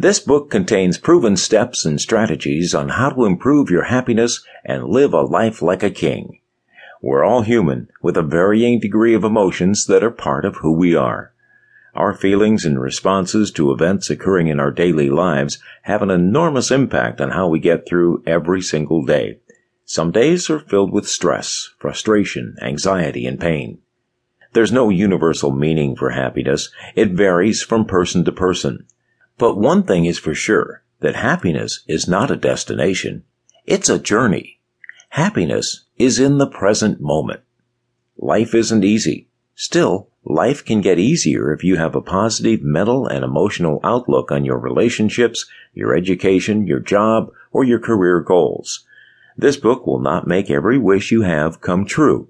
This book contains proven steps and strategies on how to improve your happiness and live a life like a king. We're all human, with a varying degree of emotions that are part of who we are. Our feelings and responses to events occurring in our daily lives have an enormous impact on how we get through every single day. Some days are filled with stress, frustration, anxiety, and pain. There's no universal meaning for happiness. It varies from person to person. But one thing is for sure, that happiness is not a destination. It's a journey. Happiness is in the present moment. Life isn't easy. Still, life can get easier if you have a positive mental and emotional outlook on your relationships, your education, your job, or your career goals. This book will not make every wish you have come true,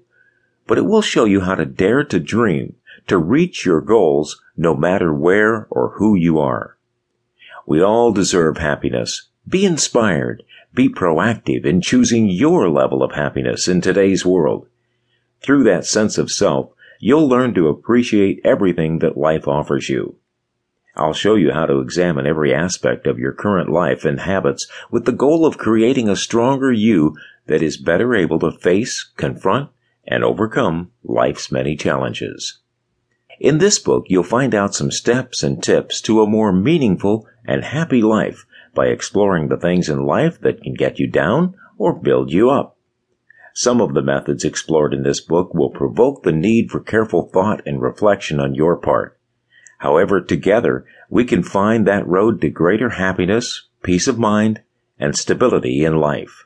but it will show you how to dare to dream, to reach your goals, no matter where or who you are. We all deserve happiness. Be inspired. Be proactive in choosing your level of happiness in today's world. Through that sense of self, you'll learn to appreciate everything that life offers you. I'll show you how to examine every aspect of your current life and habits with the goal of creating a stronger you that is better able to face, confront, and overcome life's many challenges. In this book, you'll find out some steps and tips to a more meaningful and happy life by exploring the things in life that can get you down or build you up. Some of the methods explored in this book will provoke the need for careful thought and reflection on your part. However, together, we can find that road to greater happiness, peace of mind, and stability in life.